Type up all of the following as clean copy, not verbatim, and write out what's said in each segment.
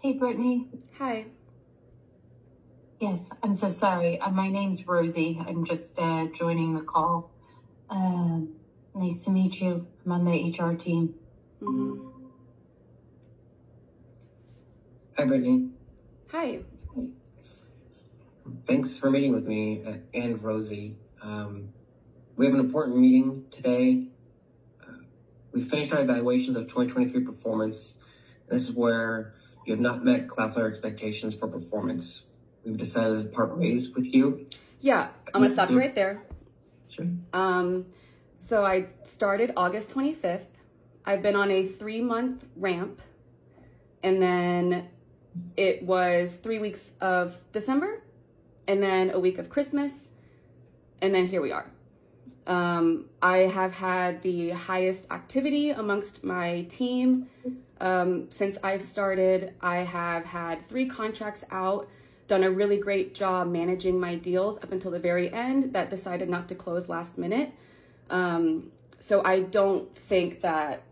Hey, Brittany. Hi. Yes, I'm so sorry. My name's Rosie. I'm just joining the call. Nice to meet you. I'm on the HR team. Mm-hmm. Hi, Brittany. Hi. Thanks for meeting with me and Rosie. We have an important meeting today. We finished our evaluations of 2023 performance. This is where you have not met Cloudflare expectations for performance. We've decided to part ways with you. Yeah, I'm going to stop you right there. Sure. So I started August 25th. I've been on a 3-month ramp. And then it was 3 weeks of December. And then a week of Christmas. And then here we are. I have had the highest activity amongst my team. Since I've started, I have had 3 contracts out, done a really great job managing my deals up until the very end that decided not to close last minute. So I don't think that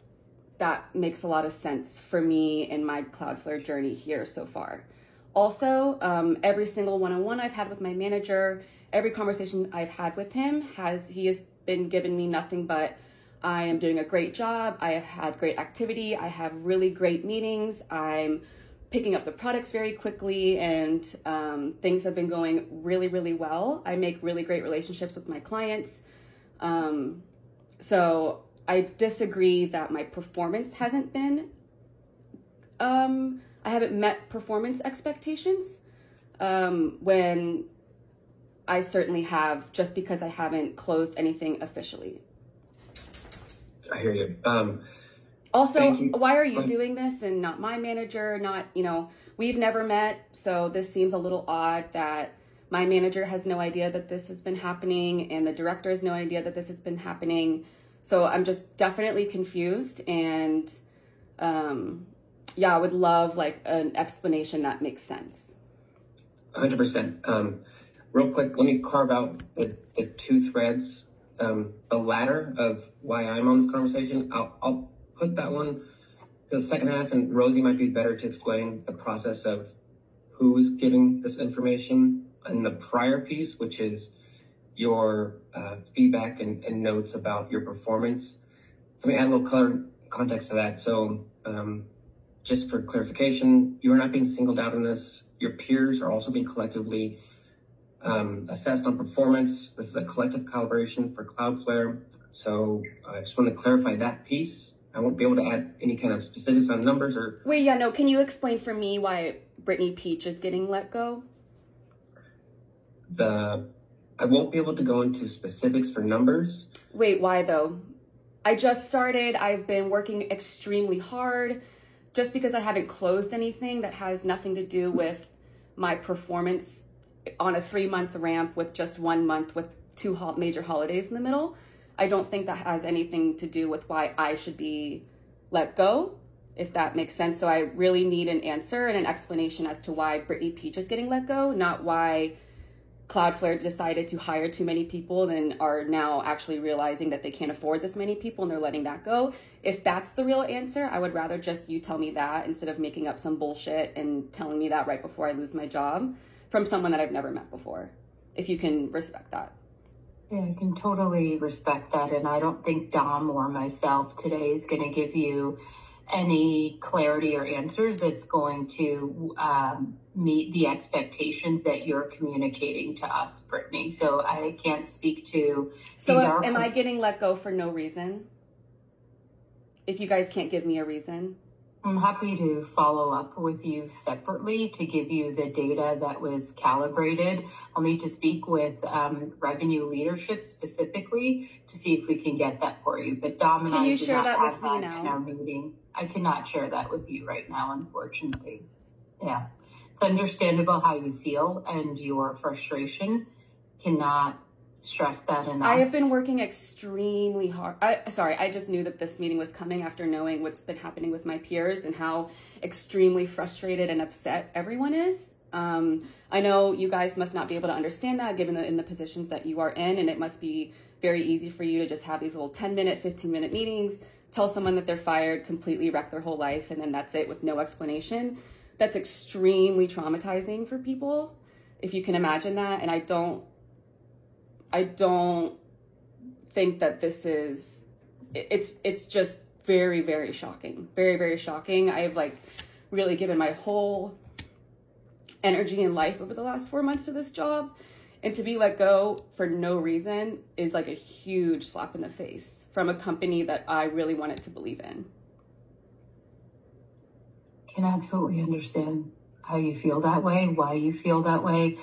that makes a lot of sense for me in my Cloudflare journey here so far. Also, every single one-on-one I've had with my manager, every conversation I've had with him, he has been giving me nothing but, I am doing a great job, I have had great activity, I have really great meetings, I'm picking up the products very quickly, and things have been going really, really well. I make really great relationships with my clients. So I disagree that my performance hasn't been, I haven't met performance expectations, when I certainly have, just because I haven't closed anything officially. I hear you. Also, why are you doing this and not my manager? Not, you know, we've never met, so this seems a little odd that my manager has no idea that this has been happening and the director has no idea that this has been happening. So I'm just definitely confused, and yeah, I would love like an explanation that makes sense. 100%. Real quick, let me carve out the 2 threads. The latter of why I'm on this conversation, I'll put that one to the second half, and Rosie might be better to explain the process of who is giving this information. And the prior piece, which is your feedback and notes about your performance. So let me add a little color context to that. So just for clarification, you are not being singled out in this. Your peers are also being collectively assessed on performance. This is a collective calibration for Cloudflare. So I just want to clarify that piece. I won't be able to add any kind of specifics on numbers or... Wait, yeah, no. Can you explain for me why Brittany Pietsch is getting let go? I won't be able to go into specifics for numbers. Wait, why though? I just started. I've been working extremely hard. Just because I haven't closed anything, that has nothing to do with my performance on a 3-month ramp with just 1 month with 2 major holidays in the middle. I don't think that has anything to do with why I should be let go, if that makes sense. So I really need an answer and an explanation as to why Brittany Pietsch is getting let go, not why Cloudflare decided to hire too many people and are now actually realizing that they can't afford this many people and they're letting that go. If that's the real answer, I would rather just you tell me that instead of making up some bullshit and telling me that right before I lose my job from someone that I've never met before, if you can respect that. Yeah, I can totally respect that. And I don't think Dom or myself today is going to give you any clarity or answers that's going to meet the expectations that you're communicating to us, Brittany. So I can't speak to... So am I getting let go for no reason? If you guys can't give me a reason? I'm happy to follow up with you separately to give you the data that was calibrated. I'll need to speak with revenue leadership specifically to see if we can get that for you. But Dom and I did not have that in our meeting. I cannot share that with you right now, unfortunately. Yeah, it's understandable how you feel and your frustration. Cannot stress that enough. I have been working extremely hard. I just knew that this meeting was coming after knowing what's been happening with my peers and how extremely frustrated and upset everyone is. I know you guys must not be able to understand that given the, in the positions that you are in, and it must be very easy for you to just have these little 10-minute, 15-minute meetings tell someone that they're fired, completely wreck their whole life, and then that's it with no explanation. That's extremely traumatizing for people, if you can imagine that. And I don't think that this is, it's just very, very shocking. Very, very shocking. I have like really given my whole energy and life over the last 4 months to this job, and to be let go for no reason is like a huge slap in the face from a company that I really wanted to believe in. Can absolutely understand how you feel that way, why you feel that way.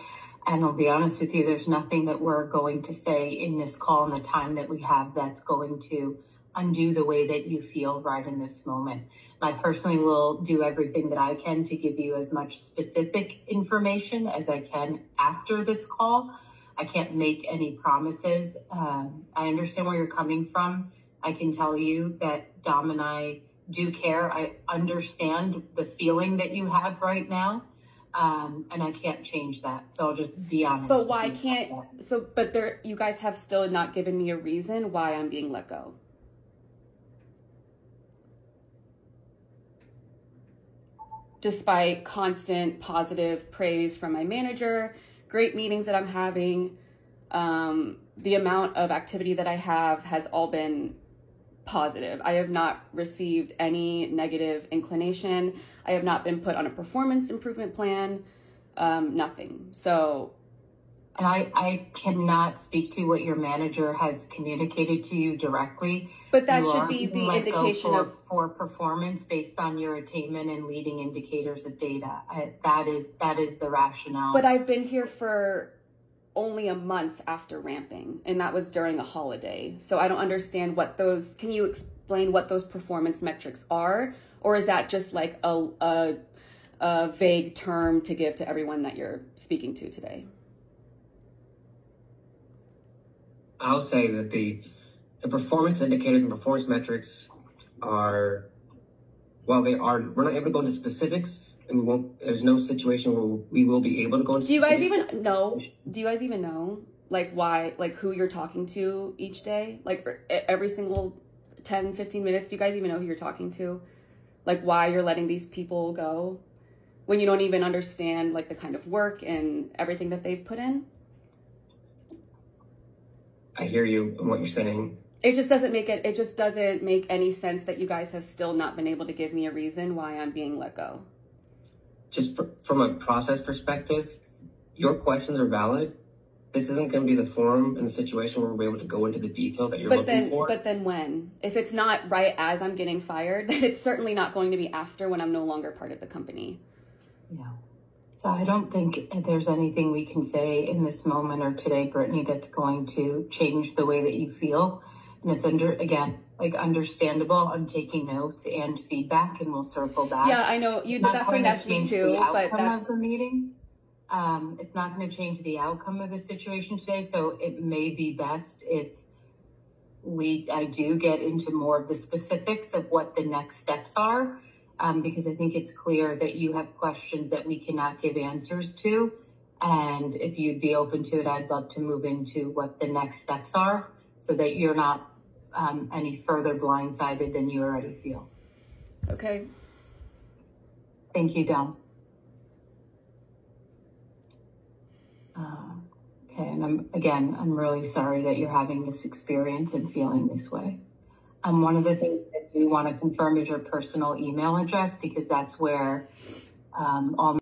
And I'll be honest with you, there's nothing that we're going to say in this call and the time that we have that's going to undo the way that you feel right in this moment. And I personally will do everything that I can to give you as much specific information as I can after this call. I can't make any promises. I understand where you're coming from. I can tell you that Dom and I do care. I understand the feeling that you have right now. And I can't change that. So I'll just be honest. But why can't, so, but there, you guys have still not given me a reason why I'm being let go. Despite constant positive praise from my manager, great meetings that I'm having, the amount of activity that I have has all been positive. I have not received any negative inclination. I have not been put on a performance improvement plan, nothing. So. And I cannot speak to what your manager has communicated to you directly. But that should be the indication of for performance based on your attainment and leading indicators of data. That is the rationale. But I've been here for only a month after ramping, and that was during a holiday. So I don't understand what those, can you explain what those performance metrics are? Or is that just like a vague term to give to everyone that you're speaking to today? I'll say that the performance indicators and performance metrics are, while they are, we're not able to go into specifics, and we won't, there's no situation where we will be able to go into specifics. Do you guys even know, like, why, like, who you're talking to each day? Like, every single 10, 15 minutes, do you guys even know who you're talking to? Like, why you're letting these people go when you don't even understand, like, the kind of work and everything that they've put in? I hear you and what you're saying. It just doesn't make any sense that you guys have still not been able to give me a reason why I'm being let go. Just from a process perspective, your questions are valid. This isn't going to be the forum and the situation where we're able to go into the detail that you're looking for. But then when? If it's not right as I'm getting fired, then it's certainly not going to be after, when I'm no longer part of the company. Yeah. So I don't think there's anything we can say in this moment or today, Brittany, that's going to change the way that you feel. And it's understandable. I'm taking notes and feedback, and we'll circle back. Yeah, I know you did that for Nestle too, but that's the meeting. It's not going to change the outcome of the situation today. So it may be best if I do get into more of the specifics of what the next steps are. Because I think it's clear that you have questions that we cannot give answers to. And if you'd be open to it, I'd love to move into what the next steps are so that you're not any further blindsided than you already feel. Okay. Thank you, Dom. Okay, and I'm really sorry that you're having this experience and feeling this way. One of the things that we want to confirm is your personal email address, because that's where all